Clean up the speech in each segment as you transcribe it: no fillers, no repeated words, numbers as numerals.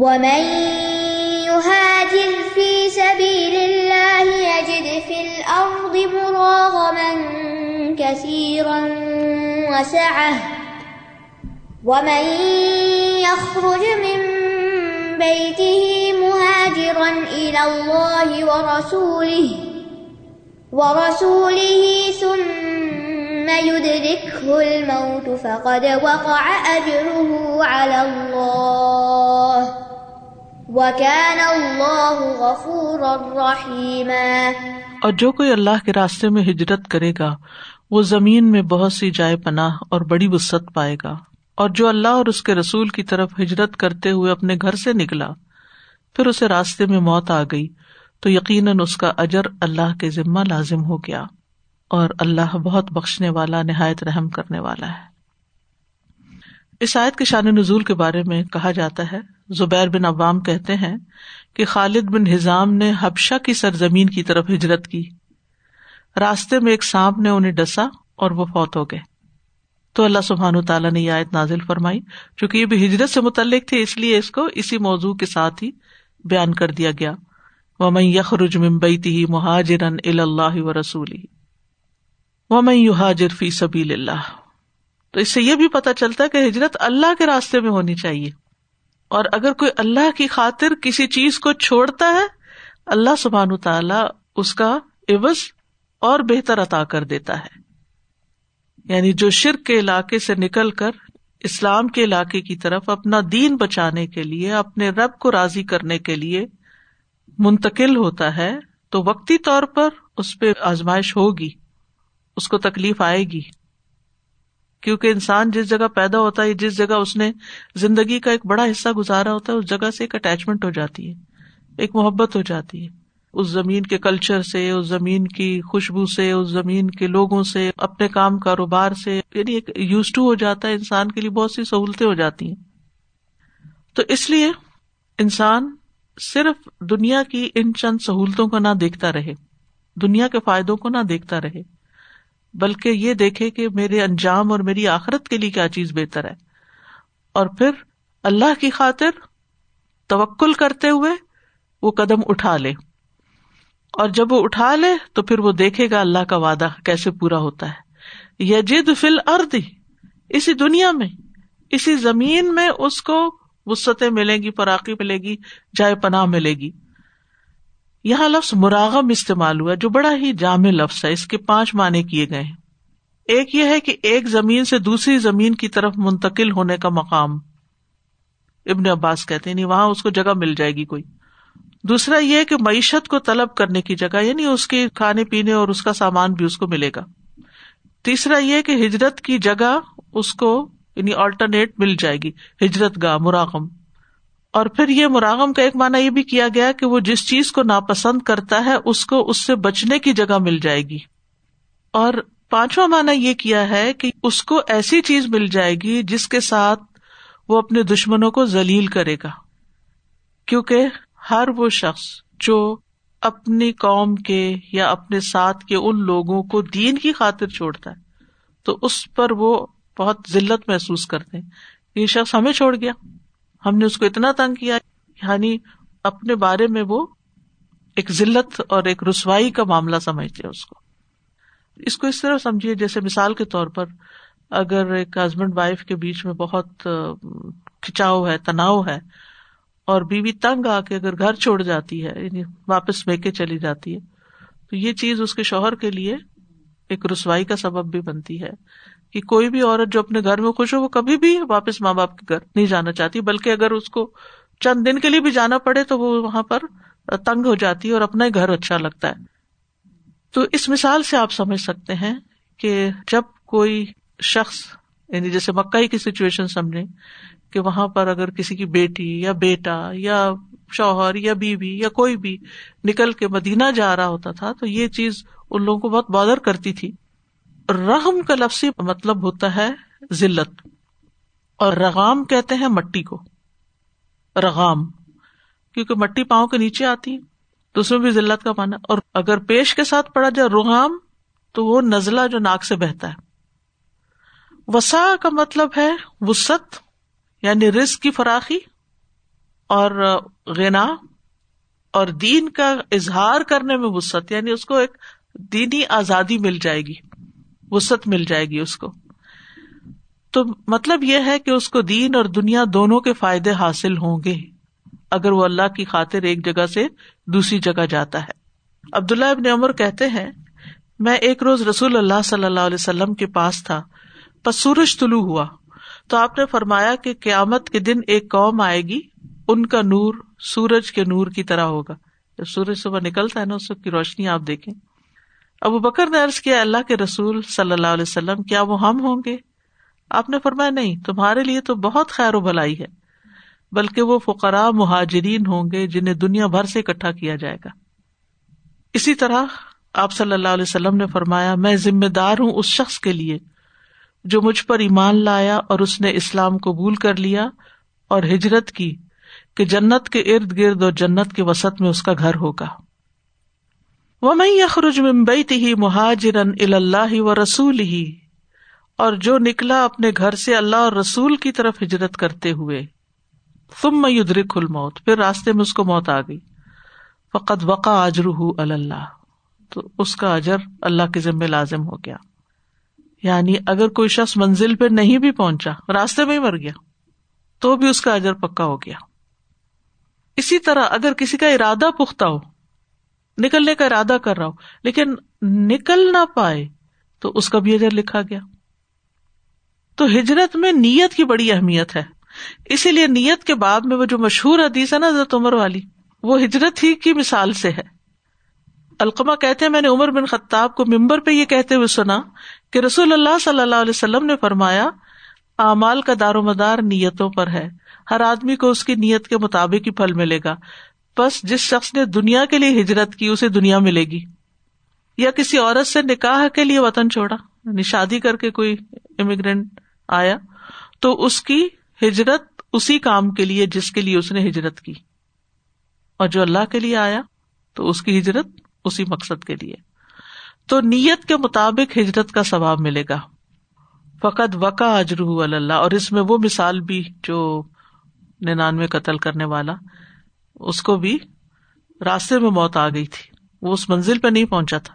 ومن يهاجر في سبيل الله يجد في الأرض مراغما كثيرا وسعة ومن يخرج من بيته مهاجرا إلى الله ورسوله ثم يدركه الموت فقد وقع أجره على الله وكان الله غفورا رحيما. اور جو کوئی اللہ کے راستے میں ہجرت کرے گا وہ زمین میں بہت سی جائے پناہ اور بڑی وسعت پائے گا، اور جو اللہ اور اس کے رسول کی طرف ہجرت کرتے ہوئے اپنے گھر سے نکلا پھر اسے راستے میں موت آ گئی تو یقیناً اس کا اجر اللہ کے ذمہ لازم ہو گیا، اور اللہ بہت بخشنے والا نہایت رحم کرنے والا ہے۔ اس آیت کے شان نزول کے بارے میں کہا جاتا ہے، زبیر بن عوام کہتے ہیں کہ خالد بن حزام نے حبشہ کی سرزمین کی طرف ہجرت کی، راستے میں ایک سانپ نے انہیں ڈسا اور وہ فوت ہو گئے، تو اللہ سبحانہ تعالیٰ نے یہ آیت نازل فرمائی۔ چونکہ یہ بھی ہجرت سے متعلق تھی اس لیے اس کو اسی موضوع کے ساتھ ہی بیان کر دیا گیا، وَمَنْ يَخْرُجْ مِنْ بَيْتِهِ مُهَاجِرًا إِلَى اللَّهِ وَرَسُولِهِ وَمَنْ يُهَاجِرْ فِي سَبِيلِ اللَّهِ۔ تو اس سے یہ بھی پتہ چلتا ہے کہ ہجرت اللہ کے راستے میں ہونی چاہیے، اور اگر کوئی اللہ کی خاطر کسی چیز کو چھوڑتا ہے اللہ سبحانہ تعالیٰ اس کا عوض اور بہتر عطا کر دیتا ہے۔ یعنی جو شرک کے علاقے سے نکل کر اسلام کے علاقے کی طرف اپنا دین بچانے کے لیے، اپنے رب کو راضی کرنے کے لیے منتقل ہوتا ہے تو وقتی طور پر اس پہ آزمائش ہوگی، اس کو تکلیف آئے گی، کیونکہ انسان جس جگہ پیدا ہوتا ہے، جس جگہ اس نے زندگی کا ایک بڑا حصہ گزارا ہوتا ہے، اس جگہ سے ایک اٹیچمنٹ ہو جاتی ہے، ایک محبت ہو جاتی ہے، اس زمین کے کلچر سے، اس زمین کی خوشبو سے، اس زمین کے لوگوں سے، اپنے کام کاروبار سے، یعنی ایک یوز ٹو ہو جاتا ہے، انسان کے لیے بہت سی سہولتیں ہو جاتی ہیں۔ تو اس لیے انسان صرف دنیا کی ان چند سہولتوں کو نہ دیکھتا رہے، دنیا کے فائدوں کو نہ دیکھتا رہے، بلکہ یہ دیکھے کہ میرے انجام اور میری آخرت کے لیے کیا چیز بہتر ہے، اور پھر اللہ کی خاطر توکل کرتے ہوئے وہ قدم اٹھا لے، اور جب وہ اٹھا لے تو پھر وہ دیکھے گا اللہ کا وعدہ کیسے پورا ہوتا ہے۔ یجد فی الارض، اسی دنیا میں، اسی زمین میں اس کو وسعتیں ملیں گی، فراخی ملے گی، جائے پناہ ملے گی۔ یہاں لفظ مراغم استعمال ہوا جو بڑا ہی جامع لفظ ہے، اس کے 5 معنی کیے گئے ہیں۔ ایک یہ ہے کہ ایک زمین سے دوسری زمین کی طرف منتقل ہونے کا مقام، ابن عباس کہتے ہیں نہیں وہاں اس کو جگہ مل جائے گی کوئی۔ دوسرا یہ کہ معیشت کو طلب کرنے کی جگہ، یعنی اس کے کھانے پینے اور اس کا سامان بھی اس کو ملے گا۔ تیسرا یہ کہ ہجرت کی جگہ اس کو یعنی آلٹرنیٹ مل جائے گی، ہجرت گاہ مراغم۔ اور پھر یہ مراغم کا ایک معنی یہ بھی کیا گیا کہ وہ جس چیز کو ناپسند کرتا ہے اس کو اس سے بچنے کی جگہ مل جائے گی۔ اور 5واں معنی یہ کیا ہے کہ اس کو ایسی چیز مل جائے گی جس کے ساتھ وہ اپنے دشمنوں کو ذلیل کرے گا، کیونکہ ہر وہ شخص جو اپنی قوم کے یا اپنے ساتھ کے ان لوگوں کو دین کی خاطر چھوڑتا ہے تو اس پر وہ بہت ذلت محسوس کرتے ہیں، یہ شخص ہمیں چھوڑ گیا، ہم نے اس کو اتنا تنگ کیا، یعنی اپنے بارے میں وہ ایک ذلت اور ایک رسوائی کا معاملہ سمجھتے ہیں اس کو۔ اس کو اس طرح سمجھیے جیسے مثال کے طور پر اگر ایک ہسبینڈ وائف کے بیچ میں بہت کھچاؤ ہے، تناؤ ہے، اور بیوی تنگ آ کے اگر گھر چھوڑ جاتی ہے، یعنی واپس میکے چلی جاتی ہے، تو یہ چیز اس کے شوہر کے لیے ایک رسوائی کا سبب بھی بنتی ہے کہ کوئی بھی عورت جو اپنے گھر میں خوش ہو وہ کبھی بھی واپس ماں باپ کے گھر نہیں جانا چاہتی، بلکہ اگر اس کو چند دن کے لیے بھی جانا پڑے تو وہ وہاں پر تنگ ہو جاتی ہے اور اپنا گھر اچھا لگتا ہے۔ تو اس مثال سے آپ سمجھ سکتے ہیں کہ جب کوئی شخص، یعنی جیسے مکہ ہی کی سچویشن سمجھیں کہ وہاں پر اگر کسی کی بیٹی یا بیٹا یا شوہر یا بیوی یا کوئی بھی نکل کے مدینہ جا رہا ہوتا تھا تو یہ چیز ان لوگوں کو بہت بادر کرتی تھی۔ رغم کا لفظی مطلب ہوتا ہے ذلت، اور رغام کہتے ہیں مٹی کو، رغام، کیونکہ مٹی پاؤں کے نیچے آتی ہے تو اس میں بھی ذلت کا معنی، اور اگر پیش کے ساتھ پڑا جائے رغام تو وہ نزلہ جو ناک سے بہتا ہے۔ وسع کا مطلب ہے وسعت، یعنی رزق کی فراخی، اور غنا اور دین کا اظہار کرنے میں وسعت, یعنی اس کو ایک دینی آزادی مل جائے گی, وسعت مل جائے گی اس کو. تو مطلب یہ ہے کہ اس کو دین اور دنیا دونوں کے فائدے حاصل ہوں گے اگر وہ اللہ کی خاطر ایک جگہ سے دوسری جگہ جاتا ہے. عبداللہ ابن عمر کہتے ہیں میں ایک روز رسول اللہ صلی اللہ علیہ وسلم کے پاس تھا, پس سورج طلوع ہوا تو آپ نے فرمایا کہ قیامت کے دن ایک قوم آئے گی, ان کا نور سورج کے نور کی طرح ہوگا. جب سورج صبح نکلتا ہے نا, اس کی روشنی آپ دیکھیں. ابو بکر نے عرض کیا, اللہ کے رسول صلی اللہ علیہ وسلم, کیا وہ ہم ہوں گے؟ آپ نے فرمایا نہیں, تمہارے لیے تو بہت خیر و بھلائی ہے, بلکہ وہ فقراء مہاجرین ہوں گے جنہیں دنیا بھر سے اکٹھا کیا جائے گا. اسی طرح آپ صلی اللہ علیہ وسلم نے فرمایا, میں ذمہ دار ہوں اس شخص کے لیے جو مجھ پر ایمان لایا اور اس نے اسلام قبول کر لیا اور ہجرت کی, کہ جنت کے ارد گرد اور جنت کے وسط میں اس کا گھر ہوگا. وَمَن يَخْرُجْ مِن بَيْتِهِ مُهَاجِرًا إِلَى اللَّهِ وَرَسُولِهِ, اور جو نکلا اپنے گھر سے اللہ اور رسول کی طرف ہجرت کرتے ہوئے, ثُمَّ يُدْرِكُهُ الْمَوْتُ, پھر راستے میں اس کو موت آ گئی, فَقَدْ وَقَعَ أَجْرُهُ عَلَى اللَّهِ, تو اس کا اجر اللہ کے ذمہ لازم ہو گیا. یعنی اگر کوئی شخص منزل پہ نہیں بھی پہنچا, راستے میں ہی مر گیا, تو بھی اس کا اجر پکا ہو گیا. اسی طرح اگر کسی کا ارادہ پختہ ہو, نکلنے کا ارادہ کر رہا ہو لیکن نکل نہ پائے, تو اس کا بھی اجر لکھا گیا. تو ہجرت میں نیت کی بڑی اہمیت ہے, اسی لیے نیت کے باب میں وہ جو مشہور حدیث ہے نا حضرت عمر والی, وہ ہجرت ہی کی مثال سے ہے. علقمہ کہتے ہیں میں نے عمر بن خطاب کو منبر پہ یہ کہتے ہوئے سنا کہ رسول اللہ صلی اللہ علیہ وسلم نے فرمایا, اعمال کا دار و مدار نیتوں پر ہے, ہر آدمی کو اس کی نیت کے مطابق ہی پھل ملے گا. بس جس شخص نے دنیا کے لیے ہجرت کی اسے دنیا ملے گی, یا کسی عورت سے نکاح کے لیے وطن چھوڑا, یعنی شادی کر کے کوئی امیگرینٹ آیا, تو اس کی ہجرت اسی کام کے لیے جس کے لیے اس نے ہجرت کی, اور جو اللہ کے لیے آیا تو اس کی ہجرت اسی مقصد کے لیے. تو نیت کے مطابق ہجرت کا ثواب ملے گا. فقد وقع اجرہ علی اللہ, اور اس میں وہ مثال بھی جو 99 قتل کرنے والا, اس کو بھی راستے میں موت آ گئی تھی, وہ اس منزل پہ نہیں پہنچا تھا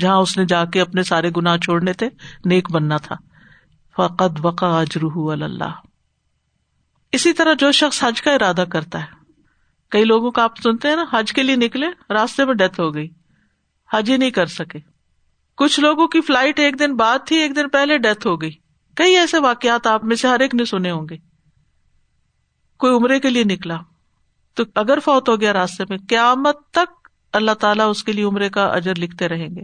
جہاں اس نے جا کے اپنے سارے گناہ چھوڑنے تھے, نیک بننا تھا. فقد وقع اجرہ علی اللہ. اسی طرح جو شخص حج کا ارادہ کرتا ہے, کئی لوگوں کا آپ سنتے ہیں نا, حج کے لیے نکلے, راستے میں ڈیتھ ہو گئی, حج ہی نہیں کر سکے. کچھ لوگوں کی فلائٹ ایک دن بعد تھی, ایک دن پہلے ڈیتھ ہو گئی. کئی ایسے واقعات آپ میں سے ہر ایک نے سنے ہوں گے. کوئی عمرے کے لیے نکلا تو اگر فوت ہو گیا راستے میں, قیامت تک اللہ تعالیٰ اس کے لیے عمرے کا اجر لکھتے رہیں گے.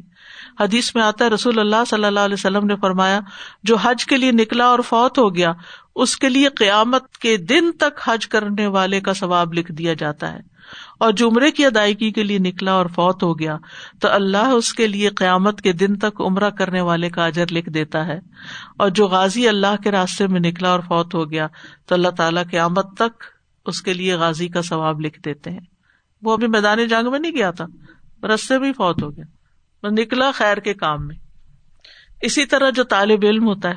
حدیث میں آتا ہے رسول اللہ صلی اللہ علیہ وسلم نے فرمایا, جو حج کے لیے نکلا اور فوت ہو گیا, اس کے لیے قیامت کے دن تک حج کرنے والے کا ثواب لکھ دیا جاتا ہے, اور جو عمرے کی ادائیگی کے لیے نکلا اور فوت ہو گیا تو اللہ اس کے لیے قیامت کے دن تک عمرہ کرنے والے کا اجر لکھ دیتا ہے, اور جو غازی اللہ کے راستے میں نکلا اور فوت ہو گیا تو اللہ تعالیٰ قیامت تک اس کے لیے غازی کا ثواب لکھ دیتے ہیں. وہ ابھی میدان جنگ میں نہیں گیا تھا, رستے میں ہی فوت ہو گیا, وہ نکلا خیر کے کام میں. اسی طرح جو طالب علم ہوتا ہے,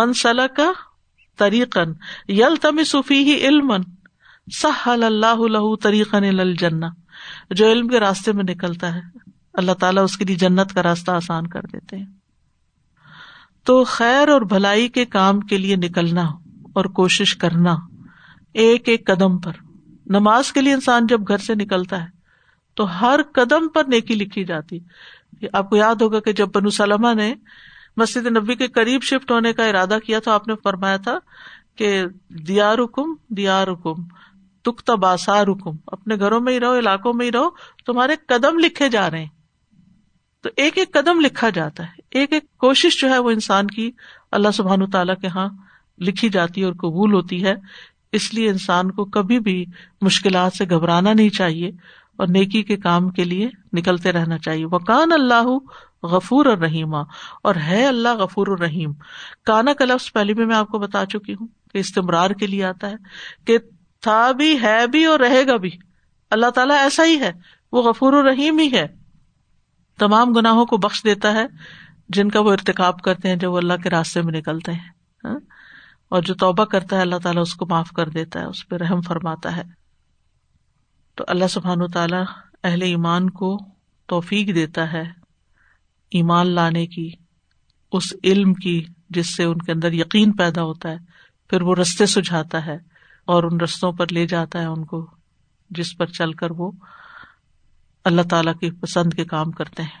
من سلک طریقاً یلتمس فیہ علما سہل اللہ لہ طریقاً الی الجنہ, جو علم کے راستے میں نکلتا ہے اللہ تعالیٰ اس کے لیے جنت کا راستہ آسان کر دیتے ہیں. تو خیر اور بھلائی کے کام کے لیے نکلنا اور کوشش کرنا ایک ایک قدم پر. نماز کے لیے انسان جب گھر سے نکلتا ہے تو ہر قدم پر نیکی لکھی جاتی. آپ کو یاد ہوگا کہ جب بنو سلمہ نے مسجد نبی کے قریب شفٹ ہونے کا ارادہ کیا تو آپ نے فرمایا تھا کہ دیارکم دیارکم تکتباسارکم, اپنے گھروں میں ہی رہو, علاقوں میں ہی رہو, تمہارے قدم لکھے جا رہے ہیں. تو ایک ایک قدم لکھا جاتا ہے, ایک ایک کوشش جو ہے وہ انسان کی اللہ سبحانہ تعالیٰ کے ہاں لکھی جاتی ہے اور قبول ہوتی ہے. اس لیے انسان کو کبھی بھی مشکلات سے گھبرانا نہیں چاہیے اور نیکی کے کام کے لیے نکلتے رہنا چاہیے. وَقَانَ اللَّهُ غَفُورًا رَحِيمًا, اور ہے اللہ غفور الرحیم. کانا کا لفظ پہلے بھی میں آپ کو بتا چکی ہوں کہ استمرار کے لیے آتا ہے, کہ تھا بھی, ہے بھی اور رہے گا بھی. اللہ تعالیٰ ایسا ہی ہے, وہ غفور الرحیم ہی ہے. تمام گناہوں کو بخش دیتا ہے جن کا وہ ارتکاب کرتے ہیں جب وہ اللہ کے راستے میں نکلتے ہیں, اور جو توبہ کرتا ہے اللہ تعالیٰ اس کو معاف کر دیتا ہے, اس پہ رحم فرماتا ہے. تو اللہ سبحانہ وتعالی اہل ایمان کو توفیق دیتا ہے ایمان لانے کی، اس علم کی جس سے ان کے اندر یقین پیدا ہوتا ہے، پھر وہ رستے سجھاتا ہے اور ان رستوں پر لے جاتا ہے ان کو جس پر چل کر وہ اللہ تعالیٰ کی پسند کے کام کرتے ہیں۔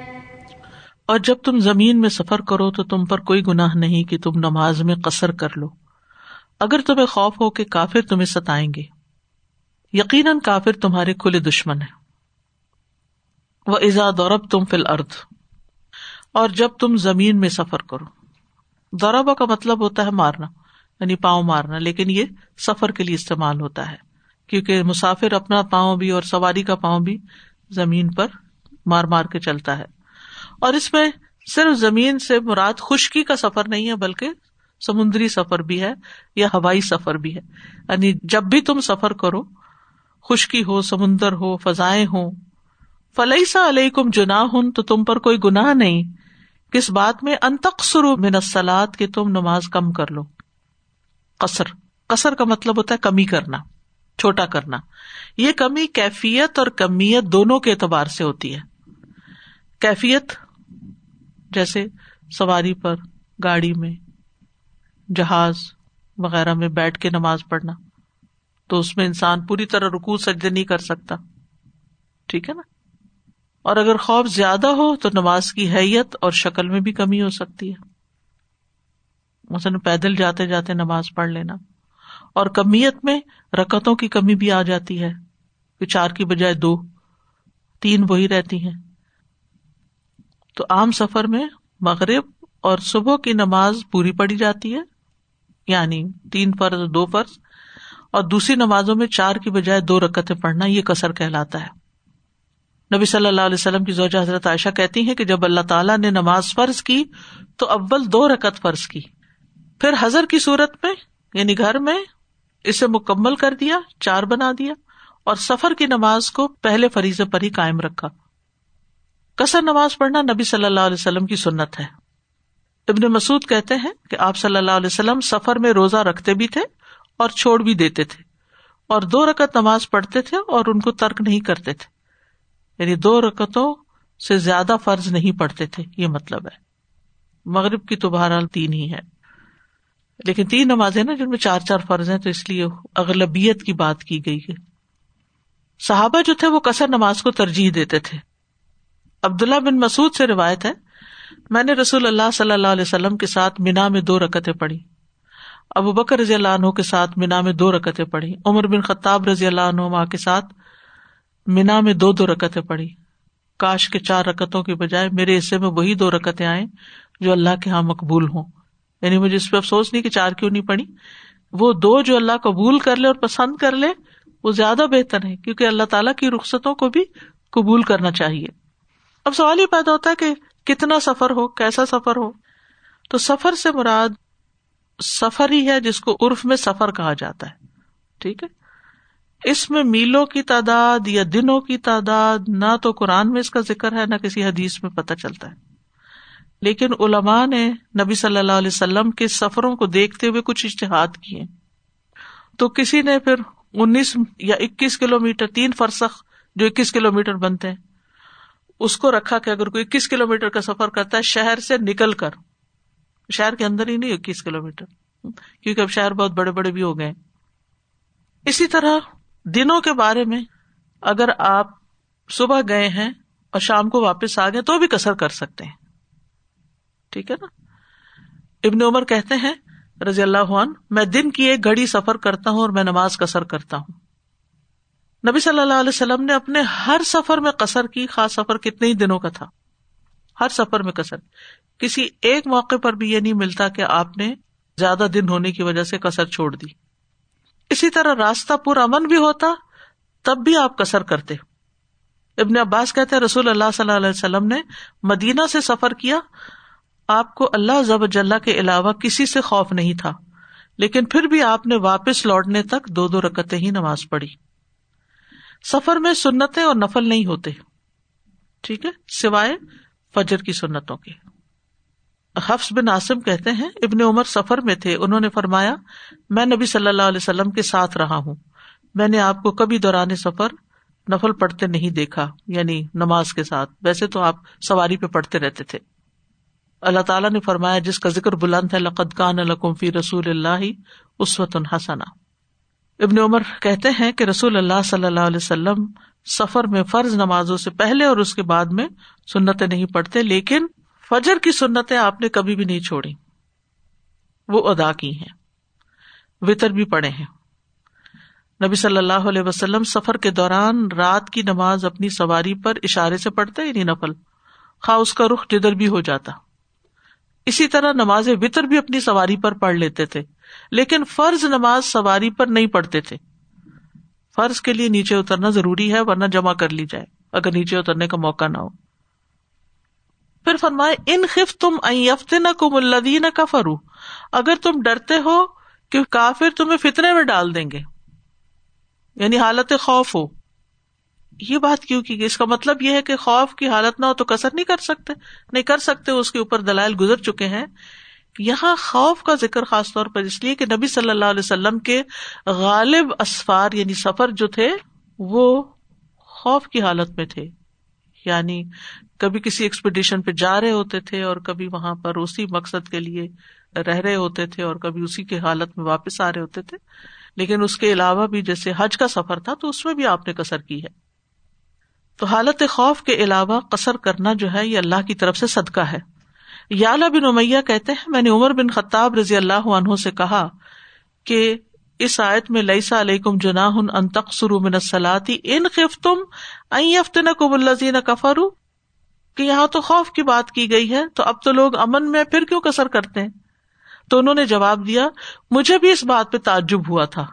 اور جب تم زمین میں سفر کرو تو تم پر کوئی گناہ نہیں کہ تم نماز میں قصر کر لو، اگر تمہیں خوف ہو کہ کافر تمہیں ستائیں گے، یقیناً کافر تمہارے کھلے دشمن ہیں۔ وَإِذَا ضَرَبْتُمْ فِي الْأَرْضِ، اور جب تم زمین میں سفر کرو، ضرب کا مطلب ہوتا ہے مارنا، یعنی پاؤں مارنا، لیکن یہ سفر کے لیے استعمال ہوتا ہے کیونکہ مسافر اپنا پاؤں بھی اور سواری کا پاؤں بھی زمین پر مار مار کے چلتا ہے۔ اور اس میں صرف زمین سے مراد خشکی کا سفر نہیں ہے، بلکہ سمندری سفر بھی ہے یا ہوائی سفر بھی ہے، یعنی جب بھی تم سفر کرو، خشکی ہو، سمندر ہو، فضائیں ہوں۔ فَلَيْسَ عَلَيْكُمْ جُنَاحٌ، تو تم پر کوئی گناہ نہیں کس بات میں، أَن تَقْصُرُوا مِنَ الصَّلَاةِ کہ تم نماز کم کر لو۔ قصر کا مطلب ہوتا ہے کمی کرنا، چھوٹا کرنا۔ یہ کمی کیفیت اور کمیت دونوں کے اعتبار سے ہوتی ہے۔ کیفیت جیسے سواری پر، گاڑی میں، جہاز وغیرہ میں بیٹھ کے نماز پڑھنا، تو اس میں انسان پوری طرح رکوع سجدے نہیں کر سکتا، ٹھیک ہے نا۔ اور اگر خوف زیادہ ہو تو نماز کی حیت اور شکل میں بھی کمی ہو سکتی ہے، مثلا پیدل جاتے جاتے نماز پڑھ لینا۔ اور کمیت میں رکعتوں کی کمی بھی آ جاتی ہے کہ 4 کی بجائے 2، 3 وہی رہتی ہیں۔ تو عام سفر میں مغرب اور صبح کی نماز پوری پڑھی جاتی ہے، یعنی 3 فرض 2 فرض، اور دوسری نمازوں میں 4 کی بجائے 2 رکعتیں پڑھنا، یہ قصر کہلاتا ہے۔ نبی صلی اللہ علیہ وسلم کی زوجہ حضرت عائشہ کہتی ہیں کہ جب اللہ تعالیٰ نے نماز فرض کی تو اول 2 رکعت فرض کی، پھر حضر کی صورت میں یعنی گھر میں اسے مکمل کر دیا، 4 بنا دیا، اور سفر کی نماز کو پہلے فریضے پر ہی قائم رکھا۔ قصر نماز پڑھنا نبی صلی اللہ علیہ وسلم کی سنت ہے۔ ابن مسعود کہتے ہیں کہ آپ صلی اللہ علیہ وسلم سفر میں روزہ رکھتے بھی تھے اور چھوڑ بھی دیتے تھے، اور 2 رکعت نماز پڑھتے تھے اور ان کو ترک نہیں کرتے تھے، یعنی 2 رکعتوں سے زیادہ فرض نہیں پڑھتے تھے، یہ مطلب ہے۔ مغرب کی تو بہرحال 3 ہی ہے، لیکن 3 نمازیں نا جن میں 4 فرض ہیں، تو اس لیے اغلبیت کی بات کی گئی ہے۔ صحابہ جو تھے وہ قصر نماز کو ترجیح دیتے تھے۔ عبداللہ بن مسعود سے روایت ہے، میں نے رسول اللہ صلی اللہ علیہ وسلم کے ساتھ منا میں 2 رکعتیں پڑھی، ابو بکر رضی اللہ عنہ کے ساتھ منا میں 2 رکعتیں پڑھی، عمر بن خطاب رضی اللہ عنہ کے ساتھ منا میں 2 رکعتیں پڑھی۔ کاش کے 4 رکعتوں کے بجائے میرے حصے میں وہی 2 رکعتیں آئیں جو اللہ کے ہاں مقبول ہوں، یعنی مجھے اس پہ افسوس نہیں کہ 4 کیوں نہیں پڑھی، وہ 2 جو اللہ قبول کر لے اور پسند کر لے وہ زیادہ بہتر ہے، کیونکہ اللہ تعالیٰ کی رخصتوں کو بھی قبول کرنا چاہیے۔ اب سوال یہ پیدا ہوتا ہے کہ کتنا سفر ہو، کیسا سفر ہو، تو سفر سے مراد سفر ہی ہے جس کو عرف میں سفر کہا جاتا ہے، ٹھیک ہے۔ اس میں میلوں کی تعداد یا دنوں کی تعداد نہ تو قرآن میں اس کا ذکر ہے، نہ کسی حدیث میں پتہ چلتا ہے، لیکن علماء نے نبی صلی اللہ علیہ وسلم کے سفروں کو دیکھتے ہوئے کچھ اجتہاد کیے۔ تو کسی نے پھر 19 یا 21 کلومیٹر، 3 فرسخ جو 21 کلومیٹر بنتے ہیں، اس کو رکھا کہ اگر کوئی 21 کلومیٹر کا سفر کرتا ہے شہر سے نکل کر، شہر کے اندر ہی نہیں 21 کلومیٹر، کیونکہ اب شہر بہت بڑے بڑے بھی ہو گئے۔ اسی طرح دنوں کے بارے میں اگر آپ صبح گئے ہیں اور شام کو واپس آ گئے تو بھی قصر کر سکتے ہیں، ٹھیک ہے نا۔ ابن عمر کہتے ہیں رضی اللہ عنہ، میں دن کی 1 گھڑی سفر کرتا ہوں اور میں نماز قصر کرتا ہوں۔ نبی صلی اللہ علیہ وسلم نے اپنے ہر سفر میں قصر کی، خاص سفر کتنے ہی دنوں کا تھا، ہر سفر میں قصر، کسی ایک موقع پر بھی یہ نہیں ملتا کہ آپ نے زیادہ دن ہونے کی وجہ سے قصر چھوڑ دی۔ اسی طرح راستہ پر امن بھی ہوتا تب بھی آپ کسر کرتے. ابن عباس کہتے ہیں رسول اللہ صلی اللہ علیہ وسلم نے مدینہ سے سفر کیا، آپ کو اللہ عز و جل کے علاوہ کسی سے خوف نہیں تھا، لیکن پھر بھی آپ نے واپس لوٹنے تک دو دو رکعتیں ہی نماز پڑھی. سفر میں سنتیں اور نفل نہیں ہوتے، ٹھیک ہے، سوائے فجر کی سنتوں کے. حفص بن عاصم کہتے ہیں ابن عمر سفر میں تھے، انہوں نے فرمایا میں نبی صلی اللہ علیہ وسلم کے ساتھ رہا ہوں، میں نے آپ کو کبھی دوران سفر نفل پڑھتے نہیں دیکھا، یعنی نماز کے ساتھ. ویسے تو آپ سواری پہ پڑھتے رہتے تھے. اللہ تعالیٰ نے فرمایا جس کا ذکر بلند ہے لقد کان لکم فی رسول اللہ اسوۃ حسنہ. ابن عمر کہتے ہیں کہ رسول اللہ صلی اللہ علیہ وسلم سفر میں فرض نمازوں سے پہلے اور اس کے بعد میں سنتیں نہیں پڑھتے، لیکن فجر کی سنتیں آپ نے کبھی بھی نہیں چھوڑی، وہ ادا کی ہیں، وتر بھی پڑھے ہیں. نبی صلی اللہ علیہ وسلم سفر کے دوران رات کی نماز اپنی سواری پر اشارے سے پڑھتے، یعنی نفل، خواہ اس کا رخ جدھر بھی ہو جاتا. اسی طرح نماز وتر بھی اپنی سواری پر پڑھ لیتے تھے، لیکن فرض نماز سواری پر نہیں پڑھتے تھے. فرض کے لیے نیچے اترنا ضروری ہے، ورنہ جمع کر لی جائے اگر نیچے اترنے کا موقع نہ ہو. پھر فرمائے ان خفتم ان یفتنکم الذین کفروا، اگر تم ڈرتے ہو کہ کافر تمہیں فتنے میں ڈال دیں گے، یعنی حالت خوف ہو. یہ بات کیوں کی گئی؟ اس کا مطلب یہ ہے کہ خوف کی حالت نہ ہو تو کسر نہیں کر سکتے، نہیں کر سکتے، اس کے اوپر دلائل گزر چکے ہیں. یہاں خوف کا ذکر خاص طور پر اس لیے کہ نبی صلی اللہ علیہ وسلم کے غالب اسفار یعنی سفر جو تھے وہ خوف کی حالت میں تھے، یعنی کبھی کسی ایکسپیڈیشن پہ جا رہے ہوتے تھے اور کبھی وہاں پر اسی مقصد کے لیے رہ رہے ہوتے تھے اور کبھی اسی کی حالت میں واپس آ رہے ہوتے تھے. لیکن اس کے علاوہ بھی جیسے حج کا سفر تھا تو اس میں بھی آپ نے قصر کی ہے. تو حالت خوف کے علاوہ قصر کرنا جو ہے یہ اللہ کی طرف سے صدقہ ہے. یعلا بن امیہ کہتے ہیں میں نے عمر بن خطاب رضی اللہ عنہ سے کہا کہ اس آیت میں لیس علیکم جناح ان تقصروا من الصلاۃ ان خفتم ان یفتنکم الذین کفروا، کہ یہاں تو خوف کی بات کی گئی ہے، تو اب تو لوگ امن میں پھر کیوں قصر کرتے ہیں؟ تو انہوں نے جواب دیا مجھے بھی اس بات پہ تعجب ہوا تھا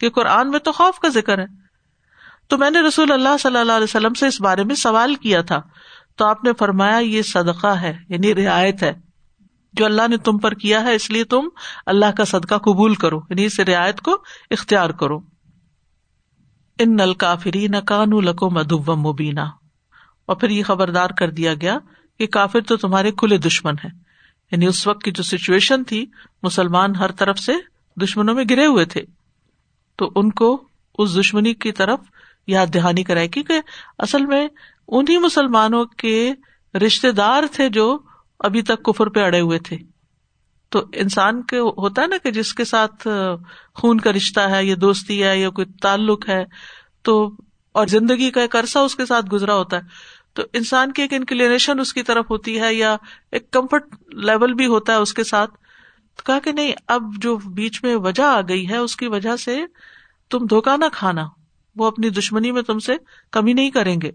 کہ قرآن میں تو خوف کا ذکر ہے، تو میں نے رسول اللہ صلی اللہ علیہ وسلم سے اس بارے میں سوال کیا تھا، تو آپ نے فرمایا یہ صدقہ ہے، یعنی رعایت ہے جو اللہ نے تم پر کیا ہے، اس لیے تم اللہ کا صدقہ قبول کرو، یعنی اس رعایت کو اختیار کرو. ان الکافرین کانوا لکم عدوا مبینا، اور پھر یہ خبردار کر دیا گیا کہ کافر تو تمہارے کھلے دشمن ہیں، یعنی اس وقت کی جو سچویشن تھی مسلمان ہر طرف سے دشمنوں میں گرے ہوئے تھے، تو ان کو اس دشمنی کی طرف یاد دہانی کرائے، کیونکہ اصل میں انہی مسلمانوں کے رشتے دار تھے جو ابھی تک کفر پہ اڑے ہوئے تھے. تو انسان کے ہوتا ہے نا کہ جس کے ساتھ خون کا رشتہ ہے یا دوستی ہے یا کوئی تعلق ہے، تو اور زندگی کا ایک عرصہ اس کے ساتھ گزرا ہوتا ہے، تو انسان کی ایک انکلینیشن اس کی طرف ہوتی ہے یا ایک کمفرٹ لیول بھی ہوتا ہے اس کے ساتھ. تو کہا کہ نہیں، اب جو بیچ میں وجہ آ گئی ہے اس کی وجہ سے تم دھوکہ نہ کھانا، وہ اپنی دشمنی میں تم سے کمی نہیں کریں گے.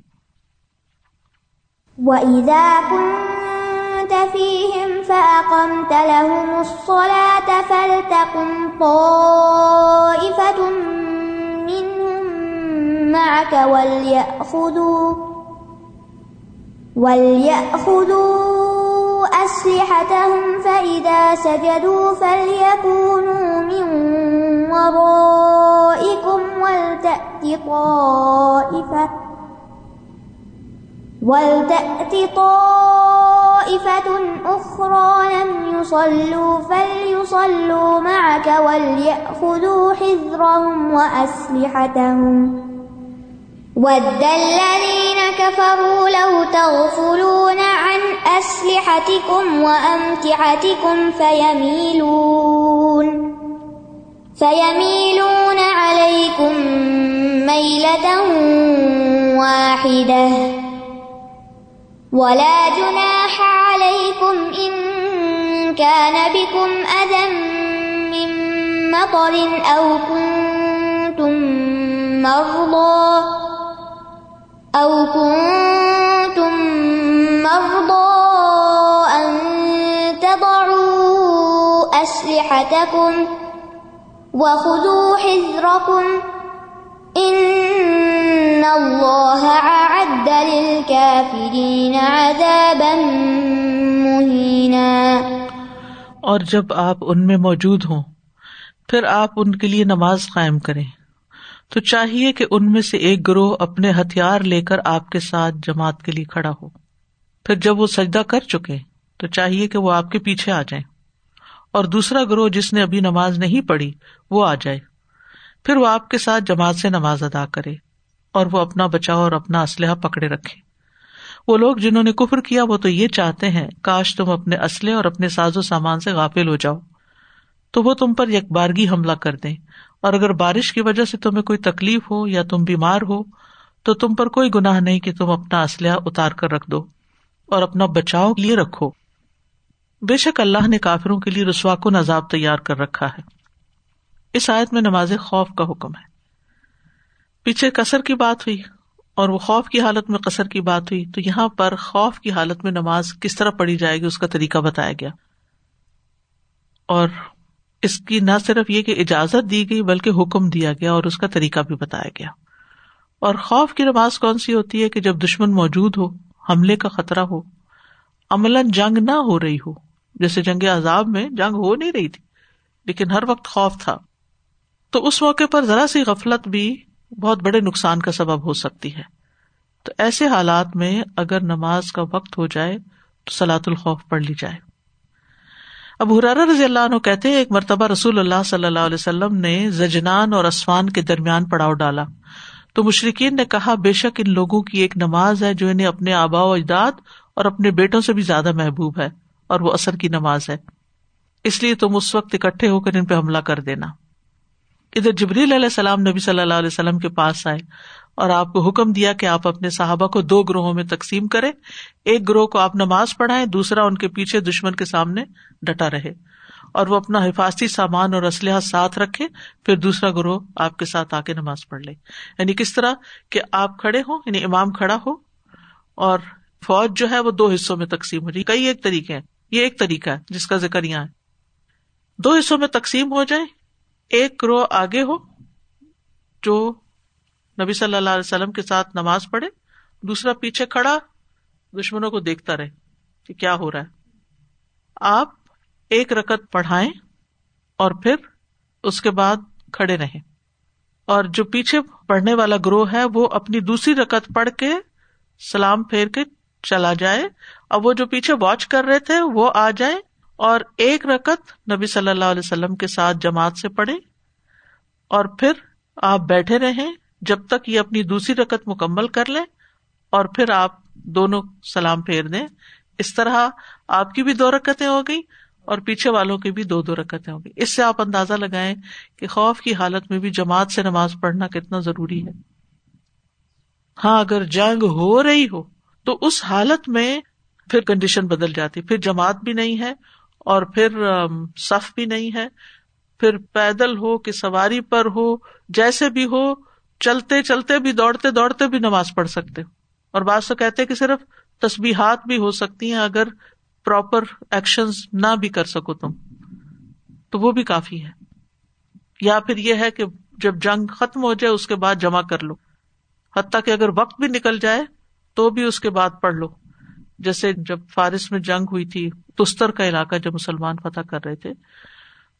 وَإِذَا كُنْتَ فِيهِمْ فَأَقَمْتَ لَهُمُ الصَّلَاةَ فَلْتَقُمْ طَائِفَةٌ مِّنْهُمْ مَعَكَ وَلْيَأْخُذُوا أَسْلِحَتَهُمْ فَإِذَا سَجَدُوا فَلْيَكُونُوا مِنْ وَرَائِكُمْ وَلْتَأْتِ طَائِفَةٌ أُخْرَى لَمْ يُصَلُّوا فَلْيُصَلُّوا مَعَكَ وَلْيَأْخُذُوا حِذْرَهُمْ وَأَسْلِحَتَهُمْ وَدَّ الَّذِينَ كَفَرُوا لَوْ تَغْفُلُونَ عَنْ أَسْلِحَتِكُمْ وَأَمْتِعَتِكُمْ فَيَمِيلُونَ عَلَيْكُمْ مَيْلَةً وَاحِدَةً وَلَا جُنَاحَ عَلَيْكُمْ إِن كَانَ بِكُمْ أَذًى مِّن مَّطَرٍ أَوْ كُنتُم مَّرْضَىٰ أن تضعوا أسلحتكم وخذوا حذركم إن اللہ اعد للکافرین عذابا مہینا. اور جب آپ ان میں موجود ہوں پھر آپ ان کے لیے نماز قائم کریں تو چاہیے کہ ان میں سے ایک گروہ اپنے ہتھیار لے کر آپ کے ساتھ جماعت کے لیے کھڑا ہو، پھر جب وہ سجدہ کر چکے تو چاہیے کہ وہ آپ کے پیچھے آ جائیں، اور دوسرا گروہ جس نے ابھی نماز نہیں پڑھی وہ آ جائے، پھر وہ آپ کے ساتھ جماعت سے نماز ادا کرے اور وہ اپنا بچاؤ اور اپنا اسلحہ پکڑے رکھے. وہ لوگ جنہوں نے کفر کیا وہ تو یہ چاہتے ہیں کاش تم اپنے اسلحے اور اپنے ساز و سامان سے غافل ہو جاؤ تو وہ تم پر یکبارگی حملہ کر دیں، اور اگر بارش کی وجہ سے تمہیں کوئی تکلیف ہو یا تم بیمار ہو تو تم پر کوئی گناہ نہیں کہ تم اپنا اسلحہ اتار کر رکھ دو اور اپنا بچاؤ لیے رکھو. بے شک اللہ نے کافروں کے لیے رسوا کن عذاب تیار کر رکھا ہے. اس آیت میں نماز خوف کا حکم ہے. پیچھے قصر کی بات ہوئی اور وہ خوف کی حالت میں قصر کی بات ہوئی، تو یہاں پر خوف کی حالت میں نماز کس طرح پڑھی جائے گی اس کا طریقہ بتایا گیا، اور اس کی نہ صرف یہ کہ اجازت دی گئی بلکہ حکم دیا گیا اور اس کا طریقہ بھی بتایا گیا. اور خوف کی نماز کون سی ہوتی ہے کہ جب دشمن موجود ہو، حملے کا خطرہ ہو، عملاً جنگ نہ ہو رہی ہو، جیسے جنگ عذاب میں جنگ ہو نہیں رہی تھی لیکن ہر وقت خوف تھا، تو اس موقع پر ذرا سی غفلت بھی بہت بڑے نقصان کا سبب ہو سکتی ہے. تو ایسے حالات میں اگر نماز کا وقت ہو جائے تو صلاۃ الخوف پڑھ لی جائے. ابو ہریرہ رضی اللہ عنہ کہتے ہیں ایک مرتبہ رسول اللہ صلی اللہ علیہ وسلم نے زجنان اور اسوان کے درمیان پڑاؤ ڈالا تو مشرکین نے کہا بے شک ان لوگوں کی ایک نماز ہے جو انہیں اپنے آباء و اجداد اور اپنے بیٹوں سے بھی زیادہ محبوب ہے، اور وہ عصر کی نماز ہے، اس لیے تم اس وقت اکٹھے ہو کر ان پہ حملہ کر دینا. ادھر جبریل علیہ السلام نبی صلی اللہ علیہ وسلم کے پاس آئے اور آپ کو حکم دیا کہ آپ اپنے صحابہ کو دو گروہوں میں تقسیم کریں، ایک گروہ کو آپ نماز پڑھائیں، دوسرا ان کے پیچھے دشمن کے سامنے ڈٹا رہے اور وہ اپنا حفاظتی سامان اور اسلحہ ساتھ رکھے، پھر دوسرا گروہ آپ کے ساتھ آ کے نماز پڑھ لے. یعنی کس طرح کہ آپ کھڑے ہوں، یعنی امام کھڑا ہو اور فوج جو ہے وہ دو حصوں میں تقسیم ہو جائے. کئی ایک طریقے ہیں، یہ ایک طریقہ ہے جس کا ذکر یہاں ہے. دو حصوں میں تقسیم ہو جائیں، ایک گروہ آگے ہو جو نبی صلی اللہ علیہ وسلم کے ساتھ نماز پڑھے، دوسرا پیچھے کھڑا دشمنوں کو دیکھتا رہے کہ کیا ہو رہا ہے. آپ ایک رکعت پڑھائیں اور پھر اس کے بعد کھڑے رہیں، اور جو پیچھے پڑھنے والا گروہ ہے وہ اپنی دوسری رکعت پڑھ کے سلام پھیر کے چلا جائے، اور وہ جو پیچھے واچ کر رہے تھے وہ آ جائیں اور ایک رکعت نبی صلی اللہ علیہ وسلم کے ساتھ جماعت سے پڑھیں، اور پھر آپ بیٹھے رہیں جب تک یہ اپنی دوسری رکعت مکمل کر لیں، اور پھر آپ دونوں سلام پھیر دیں. اس طرح آپ کی بھی دو رکعتیں ہو گئی اور پیچھے والوں کی بھی دو دو رکعتیں ہو گئی. اس سے آپ اندازہ لگائیں کہ خوف کی حالت میں بھی جماعت سے نماز پڑھنا کتنا ضروری ہے. ہاں اگر جنگ ہو رہی ہو تو اس حالت میں پھر کنڈیشن بدل جاتی، پھر جماعت بھی نہیں ہے اور پھر صف بھی نہیں ہے، پھر پیدل ہو کہ سواری پر ہو، جیسے بھی ہو، چلتے چلتے بھی، دوڑتے دوڑتے بھی نماز پڑھ سکتے ہو. اور بعض تو کہتے کہ صرف تسبیحات بھی ہو سکتی ہیں اگر پراپر ایکشنز نہ بھی کر سکو تم تو وہ بھی کافی ہے. یا پھر یہ ہے کہ جب جنگ ختم ہو جائے اس کے بعد جمع کر لو، حتیٰ کہ اگر وقت بھی نکل جائے تو بھی اس کے بعد پڑھ لو. جیسے جب فارس میں جنگ ہوئی تھی، تستر کا علاقہ جب مسلمان فتح کر رہے تھے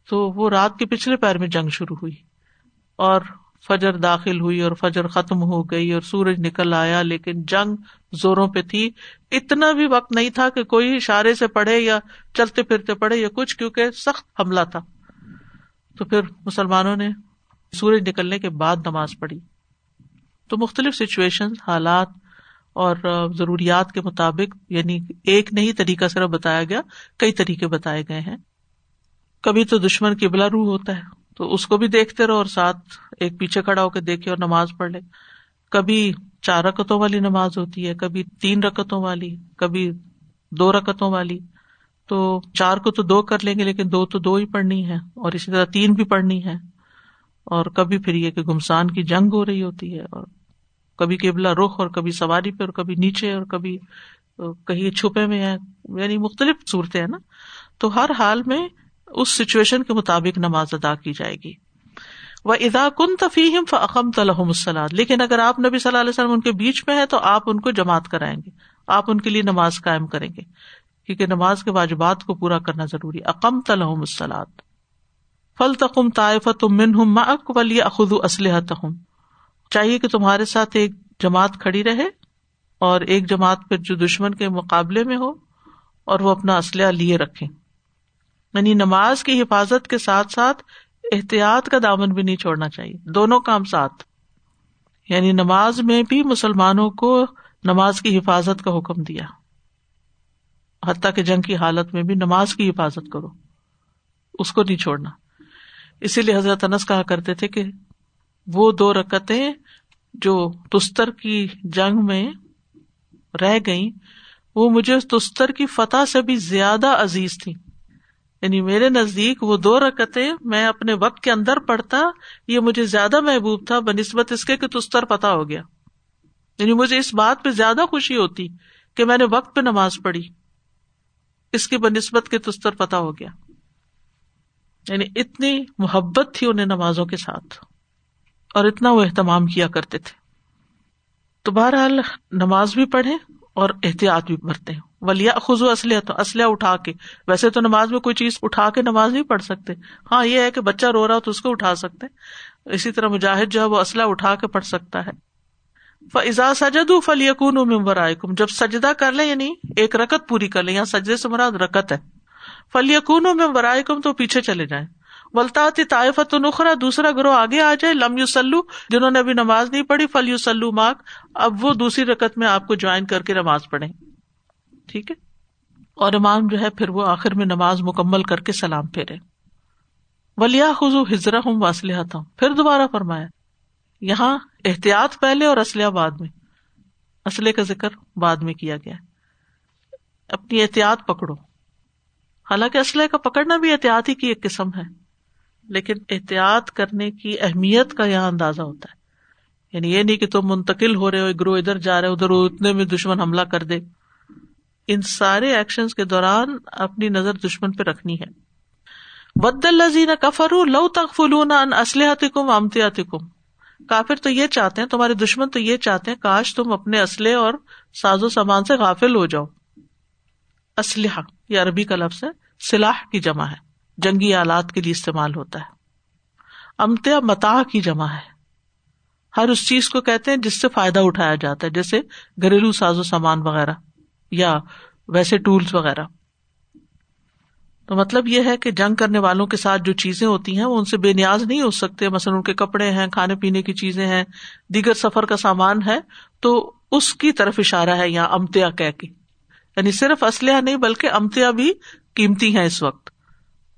تو وہ رات کے پچھلے پہر میں جنگ شروع ہوئی اور فجر داخل ہوئی اور فجر ختم ہو گئی اور سورج نکل آیا، لیکن جنگ زوروں پہ تھی. اتنا بھی وقت نہیں تھا کہ کوئی اشارے سے پڑھے یا چلتے پھرتے پڑھے یا کچھ، کیونکہ سخت حملہ تھا. تو پھر مسلمانوں نے سورج نکلنے کے بعد نماز پڑھی. تو مختلف سچویشنز، حالات اور ضروریات کے مطابق، یعنی ایک نہیں طریقہ صرف بتایا گیا، کئی طریقے بتائے گئے ہیں. کبھی تو دشمن قبلہ رو ہوتا ہے تو اس کو بھی دیکھتے رہو اور ساتھ ایک پیچھے کھڑا ہو کے دیکھے اور نماز پڑھ لے. کبھی 4 رکعتوں والی نماز ہوتی ہے، کبھی 3 رکعتوں والی، کبھی 2 رکعتوں والی. تو 4 کو تو 2 کر لیں گے لیکن 2 تو 2 ہی پڑھنی ہے، اور اسی طرح 3 بھی پڑھنی ہے. اور کبھی پھر یہ کہ گمسان کی جنگ ہو رہی ہوتی ہے، اور کبھی قبلہ رخ اور کبھی سواری پہ اور کبھی نیچے اور کبھی کہیں چھپے میں ہے، یعنی مختلف صورتیں ہیں نا. تو ہر حال میں اس سچویشن کے مطابق نماز ادا کی جائے گی. وَإِذَا كُنْتَ فِيهِمْ فَأَقَمْتَ لَهُمُ الصَّلَاةَ، لیکن اگر آپ نبی صلی اللہ علیہ وسلم ان کے بیچ میں ہیں تو آپ ان کو جماعت کرائیں گے، آپ ان کے لیے نماز قائم کریں گے، کیونکہ نماز کے واجبات کو پورا کرنا ضروری. أَقَمْتَ لَهُمُ الصَّلَاةَ فَلْتَقُمْ طَائِفَةٌ مِّنْهُمْ مَعَكَ وَلْيَأْخُذُوا أَسْلِحَتَهُمْ، چاہیے کہ تمہارے ساتھ ایک جماعت کھڑی رہے اور ایک جماعت پھر جو دشمن کے مقابلے میں ہو اور وہ اپنا اسلحہ لیے رکھیں. یعنی نماز کی حفاظت کے ساتھ ساتھ احتیاط کا دامن بھی نہیں چھوڑنا چاہیے، دونوں کام ساتھ. یعنی نماز میں بھی مسلمانوں کو نماز کی حفاظت کا حکم دیا، حتیٰ کہ جنگ کی حالت میں بھی نماز کی حفاظت کرو، اس کو نہیں چھوڑنا. اسی لیے حضرت انس کہا کرتے تھے کہ وہ دو رکعتیں جو تستر کی جنگ میں رہ گئیں وہ مجھے تستر کی فتح سے بھی زیادہ عزیز تھیں. یعنی میرے نزدیک وہ دو رکعتیں میں اپنے وقت کے اندر پڑھتا، یہ مجھے زیادہ محبوب تھا بنسبت اس کے کہ تستر فتح ہو گیا. یعنی مجھے اس بات پہ زیادہ خوشی ہوتی کہ میں نے وقت پہ نماز پڑھی، اس کی بنسبت کے تستر فتح ہو گیا. یعنی اتنی محبت تھی انہیں نمازوں کے ساتھ اور اتنا وہ اہتمام کیا کرتے تھے. تو بہرحال نماز بھی پڑھیں اور احتیاط بھی برتیں. وَلْيَأْخُذُوا أَسْلِحَتَهُمْ، اسلحہ اٹھا کے. ویسے تو نماز میں کوئی چیز اٹھا کے نماز نہیں پڑھ سکتے، ہاں یہ ہے کہ بچہ رو رہا تو اس کو اٹھا سکتے، اسی طرح مجاہد جو ہے وہ اسلحہ اٹھا کے پڑھ سکتا ہے. فَإِذَا سَجَدُوا فَلْيَكُونُوا مِن وَرَائِكُمْ، جب سجدہ کر لیں یعنی ایک رکعت پوری کر لیں، یہاں سجدے سے مراد رکعت ہے. فَلْيَكُونُوا مِن وَرَائِكُمْ، تو پیچھے چلے جائیں. وَلْتَأْتِ طَائِفَةٌ أُخْرَىٰ، دوسرا گروہ آگے آ جائے. لَمْ يُصَلُّوا، جنہوں نے ابھی نماز نہیں پڑھی. فَلْيُصَلُّوا مَعَكَ، اب وہ دوسری رکعت میں آپ کو جوائن کر کے نماز پڑھیں، ٹھیک ہے. اور امام جو ہے پھر وہ آخر میں نماز مکمل کر کے سلام پھیرے. وَلْيَأْخُذُوا حِذْرَهُمْ وَأَسْلِحَتَهُمْ، پھر دوبارہ فرمایا، یہاں احتیاط پہلے اور اسلحہ بعد میں، اسلحے کا ذکر بعد میں کیا گیا. اپنی احتیاط پکڑو، حالانکہ اسلحے کا پکڑنا بھی احتیاط ہی کی ایک قسم ہے، لیکن احتیاط کرنے کی اہمیت کا یہاں اندازہ ہوتا ہے. یعنی یہ نہیں کہ تم منتقل ہو رہے ہو، گروہ ادھر جا رہے ہو ادھر، اتنے میں دشمن حملہ کر دے. ان سارے ایکشنز کے دوران اپنی نظر دشمن پہ رکھنی ہے. وَدَّ الَّذِينَ كَفَرُوا لَوْ تَغْفُلُونَ عَنْ أَسْلِحَتِكُمْ وَأَمْتِعَتِكُمْ، کافر تو یہ چاہتے ہیں، تمہارے دشمن تو یہ چاہتے ہیں کاش تم اپنے اسلحے اور ساز و سامان سے غافل ہو جاؤ. اسلحہ یہ عربی کا لفظ ہے، سلاح کی جمع ہے، جنگی آلات کے لیے استعمال ہوتا ہے. امتع متاع کی جمع ہے، ہر اس چیز کو کہتے ہیں جس سے فائدہ اٹھایا جاتا ہے، جیسے گھریلو ساز و سامان وغیرہ یا ویسے ٹولز وغیرہ. تو مطلب یہ ہے کہ جنگ کرنے والوں کے ساتھ جو چیزیں ہوتی ہیں وہ ان سے بے نیاز نہیں ہو سکتے. مثلا ان کے کپڑے ہیں، کھانے پینے کی چیزیں ہیں، دیگر سفر کا سامان ہے، تو اس کی طرف اشارہ ہے یہاں امتع کہہ کے. یعنی صرف اسلحہ نہیں بلکہ امتع بھی قیمتی ہیں اس وقت.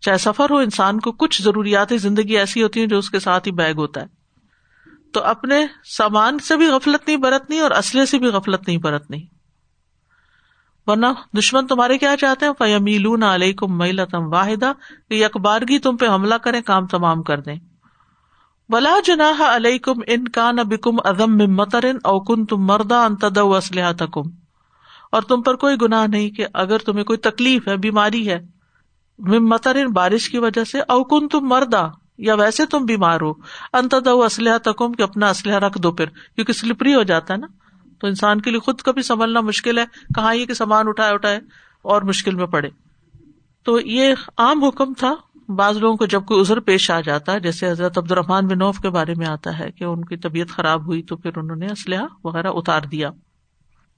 چاہے سفر ہو، انسان کو کچھ ضروریات زندگی ایسی ہوتی ہیں جو اس کے ساتھ ہی بیگ ہوتا ہے. تو اپنے سامان سے بھی غفلت نہیں برتنی اور اسلحے سے بھی غفلت نہیں برتنی، ورنہ دشمن تمہارے کیا چاہتے ہیں، فَيَمِيلُونَ عَلَيْكُمْ مَيْلَةً وَاحِدَةً، کہ یکبارگی تم پہ حملہ کریں، کام تمام کر دیں. وَلَا جُنَاحَ عَلَيْكُمْ إِن كَانَ بِكُمْ أَذًى مِّن مَطَرٍ أَوْ كُنْتُمْ مَرْضَىٰ أَن تَضَعُوا أَسْلِحَتَكُمْ، اور تم پر کوئی گناہ نہیں کہ اگر تمہیں کوئی تکلیف ہے، بیماری ہے، ممترین بارش کی وجہ سے، اوکن تم مردا، یا ویسے تم بیمار ہو، انتدو اسلحہ تکم، کہ اپنا اسلحہ رکھ دو پھر، کیونکہ سلپری ہو جاتا ہے نا، تو انسان کے لیے خود کا بھی سنبھلنا مشکل ہے، کہاں یہ کہ سامان اٹھائے اٹھائے اور مشکل میں پڑے. تو یہ عام حکم تھا. بعض لوگوں کو جب کوئی عذر پیش آ جاتا ہے، جیسے حضرت عبد الرحمن بن عوف کے بارے میں آتا ہے کہ ان کی طبیعت خراب ہوئی تو پھر انہوں نے اسلحہ وغیرہ اتار دیا.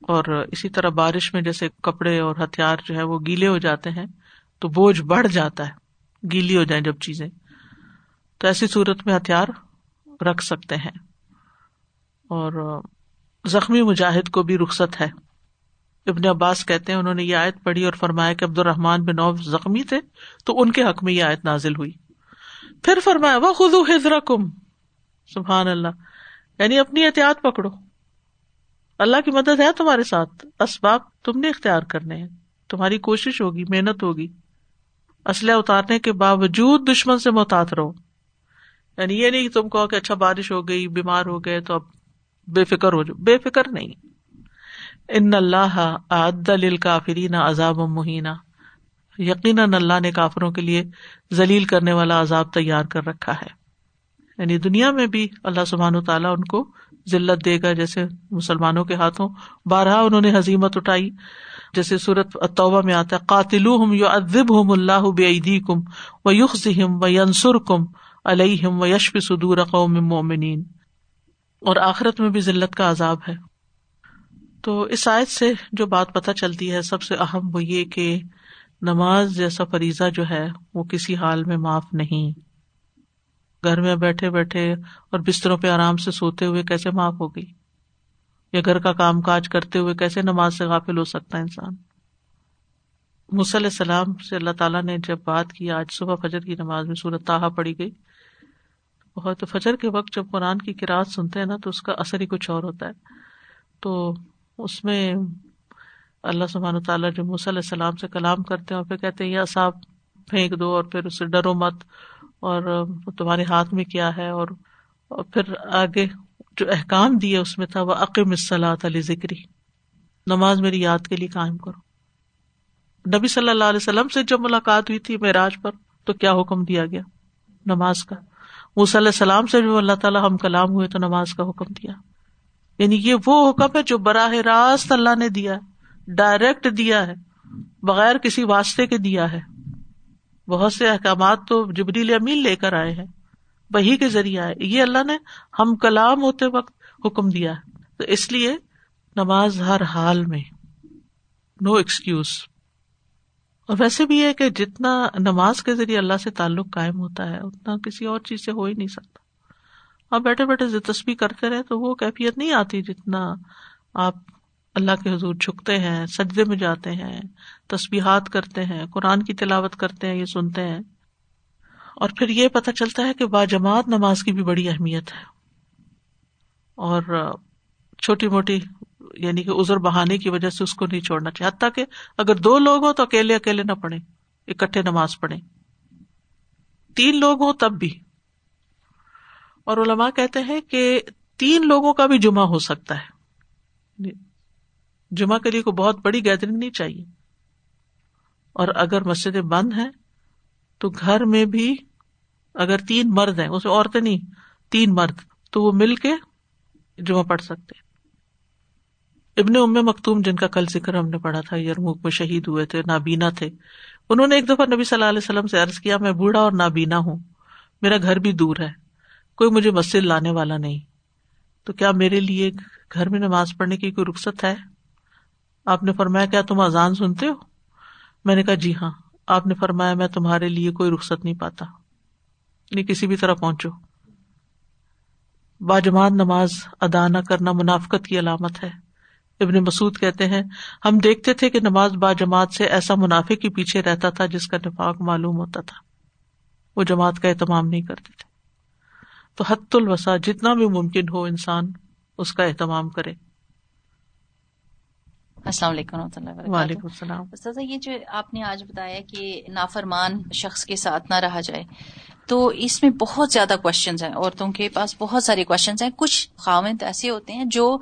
اور اسی طرح بارش میں جیسے کپڑے اور ہتھیار جو ہے وہ گیلے ہو جاتے ہیں تو بوجھ بڑھ جاتا ہے، گیلی ہو جائیں جب چیزیں، تو ایسی صورت میں ہتھیار رکھ سکتے ہیں. اور زخمی مجاہد کو بھی رخصت ہے. ابن عباس کہتے ہیں انہوں نے یہ آیت پڑھی اور فرمایا کہ عبد الرحمن بن عوف زخمی تھے تو ان کے حق میں یہ آیت نازل ہوئی. پھر فرمایا وَخُذُوا حِذْرَكُمْ، سبحان اللہ، یعنی اپنی احتیاط پکڑو، اللہ کی مدد ہے تمہارے ساتھ، اسباب تم نے اختیار کرنے ہیں، تمہاری کوشش ہوگی، محنت ہوگی. اسلحہ اتارنے کے باوجود دشمن سے محتاط رہو. یعنی یہ نہیں کہ تم کہو کہ اچھا بارش ہو گئی، بیمار ہو گئے تو اب بے فکر ہو جاؤ، بے فکر نہیں. ان اللہ اعد للکافرین عذابا مہینا، یقیناً اللہ نے کافروں کے لیے ذلیل کرنے والا عذاب تیار کر رکھا ہے. یعنی دنیا میں بھی اللہ سبحانہ وتعالیٰ ان کو ذلت دے گا، جیسے مسلمانوں کے ہاتھوں بارہا انہوں نے ہزیمت اٹھائی، جیسے سورۃ التوبہ میں آتا ہے قاتلوہم یعذبہم اللہ بایدیکم ویخزیہم وینصرکم علیہم ویشفی صدور قوم مؤمنین، اور آخرت میں بھی ذلت کا عذاب ہے۔ تو اس آیت سے جو بات پتہ چلتی ہے سب سے اہم وہ یہ کہ نماز جیسا فریضہ جو ہے وہ کسی حال میں معاف نہیں، گھر میں بیٹھے بیٹھے اور بستروں پہ آرام سے سوتے ہوئے کیسے معاف ہوگی، یا گھر کا کام کاج کرتے ہوئے کیسے نماز سے غافل ہو سکتا ہے انسان۔ موسیٰ علیہ السلام سے اللہ تعالیٰ نے جب بات کی، آج صبح فجر کی نماز میں سورۃ طٰہٰ پڑھی گئی، بہت فجر کے وقت جب قرآن کی قرأت سنتے ہیں نا تو اس کا اثر ہی کچھ اور ہوتا ہے۔ تو اس میں اللہ سبحانہ وتعالیٰ جو موسیٰ علیہ السلام سے کلام کرتے ہیں اور پھر کہتے ہیں یا عصا پھینک دو، اور پھر اسے ڈرو مت، اور تمہارے ہاتھ میں کیا ہے، اور پھر آگے جو احکام دیے اس میں تھا وَأَقِمِ الصَّلَاةَ لِذِكْرِی، نماز میری یاد کے لیے قائم کرو۔ نبی صلی اللہ علیہ وسلم سے جب ملاقات ہوئی تھی معراج پر تو کیا حکم دیا گیا؟ نماز کا۔ موسیٰ علیہ السلام سے جو اللہ تعالیٰ ہم کلام ہوئے تو نماز کا حکم دیا، یعنی یہ وہ حکم ہے جو براہ راست اللہ نے دیا ہے، ڈائریکٹ دیا ہے، بغیر کسی واسطے کے دیا ہے۔ بہت سے احکامات تو جبریل امین لے کر آئے ہیں، وحی کے ذریعے آئے، یہ اللہ نے ہم کلام ہوتے وقت حکم دیا ہے۔ تو اس لیے نماز ہر حال میں، نو ایکسکیوز۔ اور ویسے بھی ہے کہ جتنا نماز کے ذریعے اللہ سے تعلق قائم ہوتا ہے اتنا کسی اور چیز سے ہو ہی نہیں سکتا۔ آپ بیٹھے بیٹھے تسبیح کرتے رہے تو وہ کیفیت نہیں آتی جتنا آپ اللہ کے حضور جھکتے ہیں، سجدے میں جاتے ہیں، تسبیحات کرتے ہیں، قرآن کی تلاوت کرتے ہیں، یہ سنتے ہیں۔ اور پھر یہ پتہ چلتا ہے کہ باجماعت نماز کی بھی بڑی اہمیت ہے، اور چھوٹی موٹی یعنی کہ عذر بہانے کی وجہ سے اس کو نہیں چھوڑنا چاہیے، حتیٰ کہ اگر دو لوگ ہوں تو اکیلے اکیلے نہ پڑھیں، اکٹھے نماز پڑھیں، تین لوگ ہوں تب بھی۔ اور علماء کہتے ہیں کہ تین لوگوں کا بھی جمعہ ہو سکتا ہے، جمعہ کے لیے کوئی بہت بڑی گیدرنگ نہیں چاہیے۔ اور اگر مسجدیں بند ہیں تو گھر میں بھی اگر تین مرد ہیں، اس میں عورتیں نہیں، تین مرد، تو وہ مل کے جمعہ پڑھ سکتے ہیں۔ ابن ام مکتوم جن کا کل ذکر ہم نے پڑھا تھا، یرموک میں شہید ہوئے تھے، نابینا تھے، انہوں نے ایک دفعہ نبی صلی اللہ علیہ وسلم سے عرض کیا میں بوڑھا اور نابینا ہوں، میرا گھر بھی دور ہے، کوئی مجھے مسجد لانے والا نہیں، تو کیا میرے لیے گھر میں نماز پڑھنے کی کوئی رخصت ہے؟ آپ نے فرمایا کیا تم اذان سنتے ہو؟ میں نے کہا جی ہاں۔ آپ نے فرمایا میں تمہارے لیے کوئی رخصت نہیں پاتا، یعنی کسی بھی طرح پہنچو۔ باجماعت نماز ادا نہ کرنا منافقت کی علامت ہے۔ ابن مسعود کہتے ہیں ہم دیکھتے تھے کہ نماز باجماعت سے ایسا منافق ہی پیچھے رہتا تھا جس کا نفاق معلوم ہوتا تھا، وہ جماعت کا اہتمام نہیں کرتے تھے۔ تو حد الوسع جتنا بھی ممکن ہو انسان اس کا اہتمام کرے۔ السلام علیکم ورحمۃ اللہ وبرکاتہ۔ وعلیکم السلام۔ استاذہ یہ جو آپ نے آج بتایا کہ نافرمان شخص کے ساتھ نہ رہا جائے، تو اس میں بہت زیادہ کوشچنز ہیں، عورتوں کے پاس بہت سارے کوشچنز ہیں۔ کچھ خاوند ایسے ہوتے ہیں جو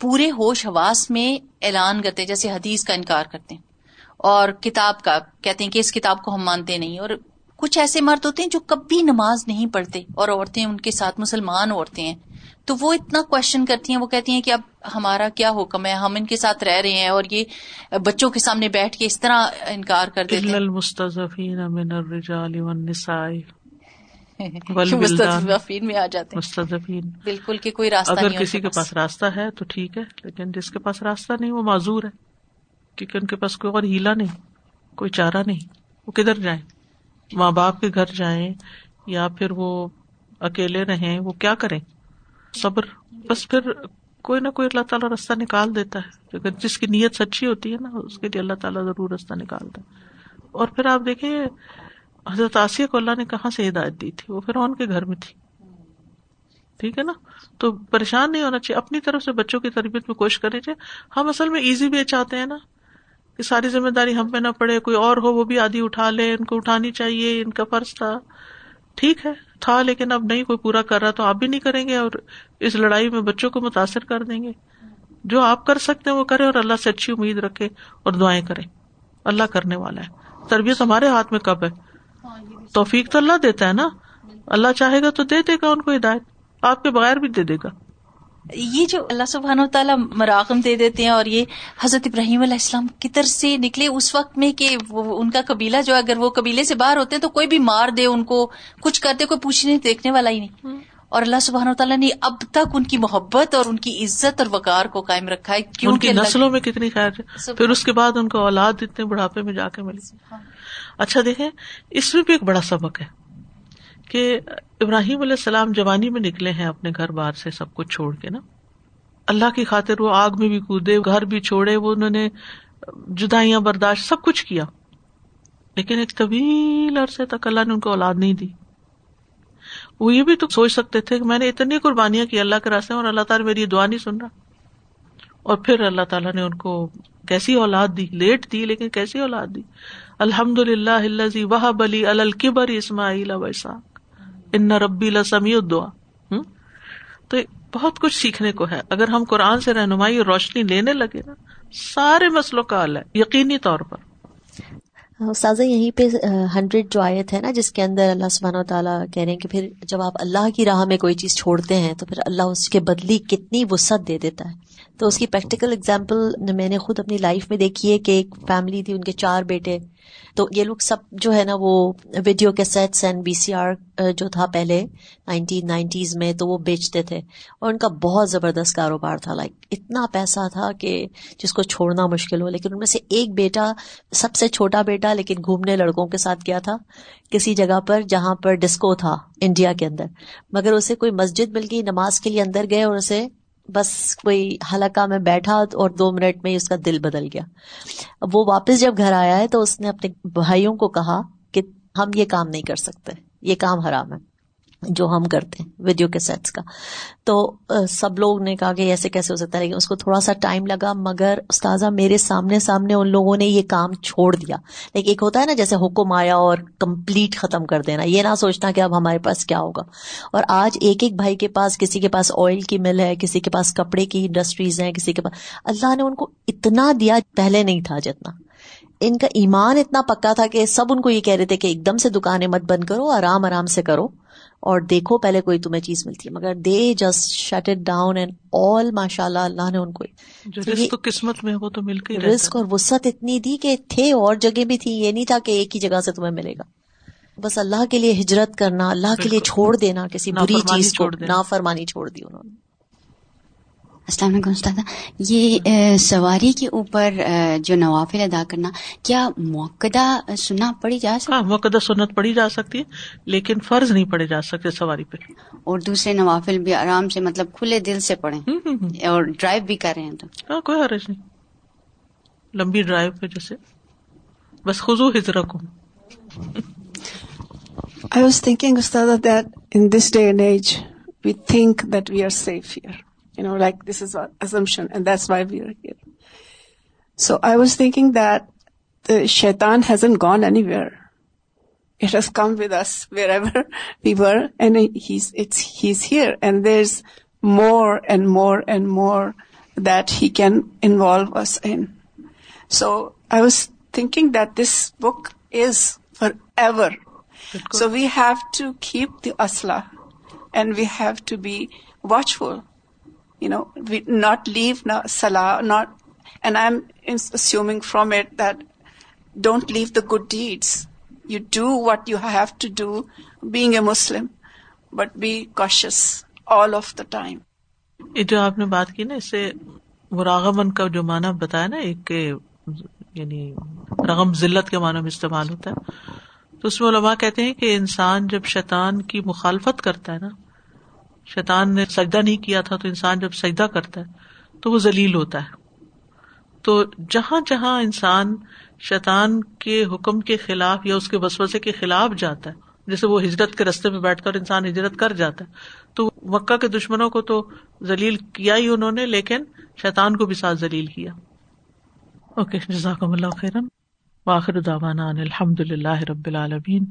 پورے ہوش حواس میں اعلان کرتے ہیں، جیسے حدیث کا انکار کرتے ہیں اور کتاب کا کہتے ہیں کہ اس کتاب کو ہم مانتے نہیں، اور کچھ ایسے مرد ہوتے ہیں جو کبھی نماز نہیں پڑھتے، اور عورتیں ان کے ساتھ مسلمان عورتیں ہیں تو وہ اتنا کوشچن کرتی ہیں، وہ کہتی ہیں کہ اب ہمارا کیا حکم ہے، ہم ان کے ساتھ رہ رہے ہیں اور یہ بچوں کے سامنے بیٹھ کے اس طرح انکار کر دیتے ہیں۔ المستضعفین من الرجال والنساء، مستضعفین میں آ جاتے ہیں، مستضعفین بالکل کہ کوئی راستہ نہیں، اگر کسی کے پاس راستہ ہے تو ٹھیک ہے، لیکن جس کے پاس راستہ نہیں وہ معذور ہے، کیونکہ ان کے پاس کوئی اور ہیلا نہیں، کوئی چارہ نہیں، وہ کدھر جائیں، ماں باپ کے گھر جائیں یا پھر وہ اکیلے رہیں، وہ کیا کریں؟ صبر، بس پھر کوئی نہ کوئی اللہ تعالیٰ راستہ نکال دیتا ہے، اگر جس کی نیت سچی ہوتی ہے نا اس کے لیے اللہ تعالیٰ ضرور راستہ نکالتا ہے۔ اور پھر آپ دیکھیں حضرت آسیہ کو اللہ نے کہاں سے ہدایت دی تھی، وہ فرعون کے گھر میں تھی، ٹھیک ہے نا، تو پریشان نہیں ہونا چاہیے، اپنی طرف سے بچوں کی تربیت میں کوشش کرنی چاہیے۔ ہم اصل میں ایزی بھی چاہتے ہیں نا کہ ساری ذمہ داری ہم پہ نہ پڑے، کوئی اور ہو وہ بھی آدھی اٹھا لے، ان کو اٹھانی چاہیے، ان کا فرض تھا، ٹھیک ہے تھا، لیکن اب نہیں کوئی پورا کر رہا تو آپ بھی نہیں کریں گے، اور اس لڑائی میں بچوں کو متاثر کر دیں گے۔ جو آپ کر سکتے ہیں وہ کریں اور اللہ سے اچھی امید رکھیں اور دعائیں کریں، اللہ کرنے والا ہے۔ تربیت ہمارے ہاتھ میں کب ہے، توفیق تو اللہ دیتا ہے نا، اللہ چاہے گا تو دے دے گا ان کو ہدایت، آپ کے بغیر بھی دے دے گا. یہ جو اللہ سبحانہ و تعالیٰ مراغم دے دیتے ہیں، اور یہ حضرت ابراہیم علیہ السلام کدھر سے نکلے اس وقت میں کہ ان کا قبیلہ جو اگر وہ قبیلے سے باہر ہوتے ہیں تو کوئی بھی مار دے، ان کو کچھ کرتے، کوئی پوچھنے دیکھنے والا ہی نہیں. اور اللہ سبحانہ و تعالیٰ نے اب تک ان کی محبت اور ان کی عزت اور وقار کو قائم رکھا ہے، کیونکہ ان کی نسلوں میں کتنی خیر ہے. پھر اس کے بعد ان کو اولاد اتنے بڑھاپے میں جا کے ملی. اچھا دیکھیں، اس میں بھی ایک بڑا سبق ہے کہ ابراہیم علیہ السلام جوانی میں نکلے ہیں اپنے گھر بار سے سب کچھ چھوڑ کے نا، اللہ کی خاطر وہ آگ میں بھی کودے، گھر بھی چھوڑے، وہ انہوں نے جدائیاں برداشت سب کچھ کیا، لیکن ایک طویل عرصے تک اللہ نے ان کو اولاد نہیں دی. وہ یہ بھی تو سوچ سکتے تھے کہ میں نے اتنی قربانیاں کی اللہ کے راستے میں اور اللہ تعالیٰ میری دعا نہیں سن رہا، اور پھر اللہ تعالیٰ نے ان کو کیسی اولاد دی، لیٹ دی لیکن کیسی اولاد دی. الحمدللہ الذی وہب لی علی الکبر اسماعیل و اسحاق ان ربی لسمیع الدعاء. تو بہت کچھ سیکھنے کو ہے اگر ہم قرآن سے رہنمائی اور روشنی لینے لگے نا، سارے مسئلوں کا حل ہے یقینی طور پر. استاذہ یہیں پہ 100 جو آیت ہے نا، جس کے اندر اللہ سبحانہ و تعالیٰ کہہ رہے ہیں کہ پھر جب آپ اللہ کی راہ میں کوئی چیز چھوڑتے ہیں تو پھر اللہ اس کے بدلی کتنی وسعت دے دیتا ہے. تو اس کی پریکٹیکل ایگزامپل میں نے خود اپنی لائف میں دیکھی ہے کہ ایک فیملی تھی، ان کے 4 بیٹے، تو یہ لوگ سب جو ہے نا وہ video cassettes and V C R جو تھا پہلے 1990s میں، تو وہ بیچتے تھے اور ان کا بہت زبردست کاروبار تھا، لائک اتنا پیسہ تھا کہ جس کو چھوڑنا مشکل ہو. لیکن ان میں سے ایک بیٹا، سب سے چھوٹا بیٹا، لیکن گھومنے لڑکوں کے ساتھ گیا تھا کسی جگہ پر جہاں پر ڈسکو تھا انڈیا کے اندر، مگر اسے کوئی مسجد مل گئی، نماز کے لیے اندر گئے اور اسے بس کوئی حلقہ میں بیٹھا اور 2 منٹ میں اس کا دل بدل گیا. اب وہ واپس جب گھر آیا ہے تو اس نے اپنے بھائیوں کو کہا کہ ہم یہ کام نہیں کر سکتے، یہ کام حرام ہے جو ہم کرتے ہیں ویڈیو کیسٹس کا. تو سب لوگ نے کہا کہ ایسے کیسے ہو سکتا ہے، لیکن اس کو تھوڑا سا ٹائم لگا، مگر استاذہ میرے سامنے ان لوگوں نے یہ کام چھوڑ دیا. لیکن ایک ہوتا ہے نا جیسے حکم آیا اور کمپلیٹ ختم کر دینا، یہ نہ سوچنا کہ اب ہمارے پاس کیا ہوگا. اور آج ایک ایک بھائی کے پاس، کسی کے پاس آئل کی مل ہے، کسی کے پاس کپڑے کی انڈسٹریز ہیں، کسی کے پاس. اللہ نے ان کو اتنا دیا پہلے نہیں تھا جتنا. ان کا ایمان اتنا پکا تھا کہ سب ان کو یہ کہہ رہے تھے کہ ایک دم سے دکانیں مت بند کرو، آرام آرام سے کرو اور دیکھو پہلے کوئی تمہیں چیز ملتی ہے. مگر they just shut it down and all. ماشاء اللہ اللہ نے ان کو جو رزق قسمت میں وہ تو مل کے رزق اور وسعت اتنی دی کہ تھے اور جگہ بھی تھی، یہ نہیں تھا کہ ایک ہی جگہ سے تمہیں ملے گا. بس اللہ کے لیے ہجرت کرنا، اللہ کے لیے چھوڑ دینا کسی بری چیز کو، نافرمانی چھوڑ دی انہوں نے. السلام علیکم استاد، یہ سواری کے اوپر جو نوافل ادا کرنا، کیا موقدہ سننا پڑی جا سکتی ہے؟ موقدہ سنت پڑی جا سکتی ہے لیکن فرض نہیں پڑے جا سکتے سواری پہ. اور دوسرے نوافل بھی آرام سے مطلب کھلے دل سے پڑھیں اور ڈرائیو بھی کر رہے ہیں تو کوئی حرج نہیں. لمبی ڈرائیو پہ جیسے بس خضوع حضرکم. I was thinking استاد that in this day and age we think that we are safe here. Like this is our assumption and that's why we are here. So I was thinking that the shaitan hasn't gone anywhere. It has come with us wherever we were and he's here. And there's more and more and more that he can involve us in. So I was thinking that this book is forever. So we have to keep the asla and we have to be watchful. We not leave salah, and I'm assuming from it that don't leave the good deeds. You do what you have to do, being a Muslim, but be cautious all of the time. یہ جو آپ نے بات کی نا، اس سے مراغمن کا جو معنی بتایا نا، ایک یعنی رغم ذلت کے معنی میں استعمال ہوتا ہے، تو اس میں علماء کہتے ہیں کہ انسان جب شیطان کی مخالفت کرتا ہے نا، شیطان نے سجدہ نہیں کیا تھا تو انسان جب سجدہ کرتا ہے تو وہ ذلیل ہوتا ہے. تو جہاں جہاں انسان شیطان کے حکم کے خلاف یا اس کے وسوسے کے خلاف جاتا ہے، جیسے وہ ہجرت کے رستے پہ بیٹھ کر انسان ہجرت کر جاتا ہے، تو مکہ کے دشمنوں کو تو ذلیل کیا ہی انہوں نے، لیکن شیطان کو بھی ساتھ ذلیل کیا. اوکے، جزاکم اللہ خیرن. وآخر دعوانا ان الحمد للہ رب العالمین.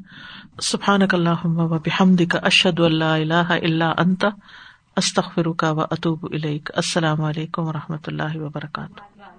سبحانک اللہم و بحمدک، اشہد ان لا الہ الا انت، استغفرک و اتوب الیک. السلام علیکم و رحمۃ اللہ وبرکاتہ.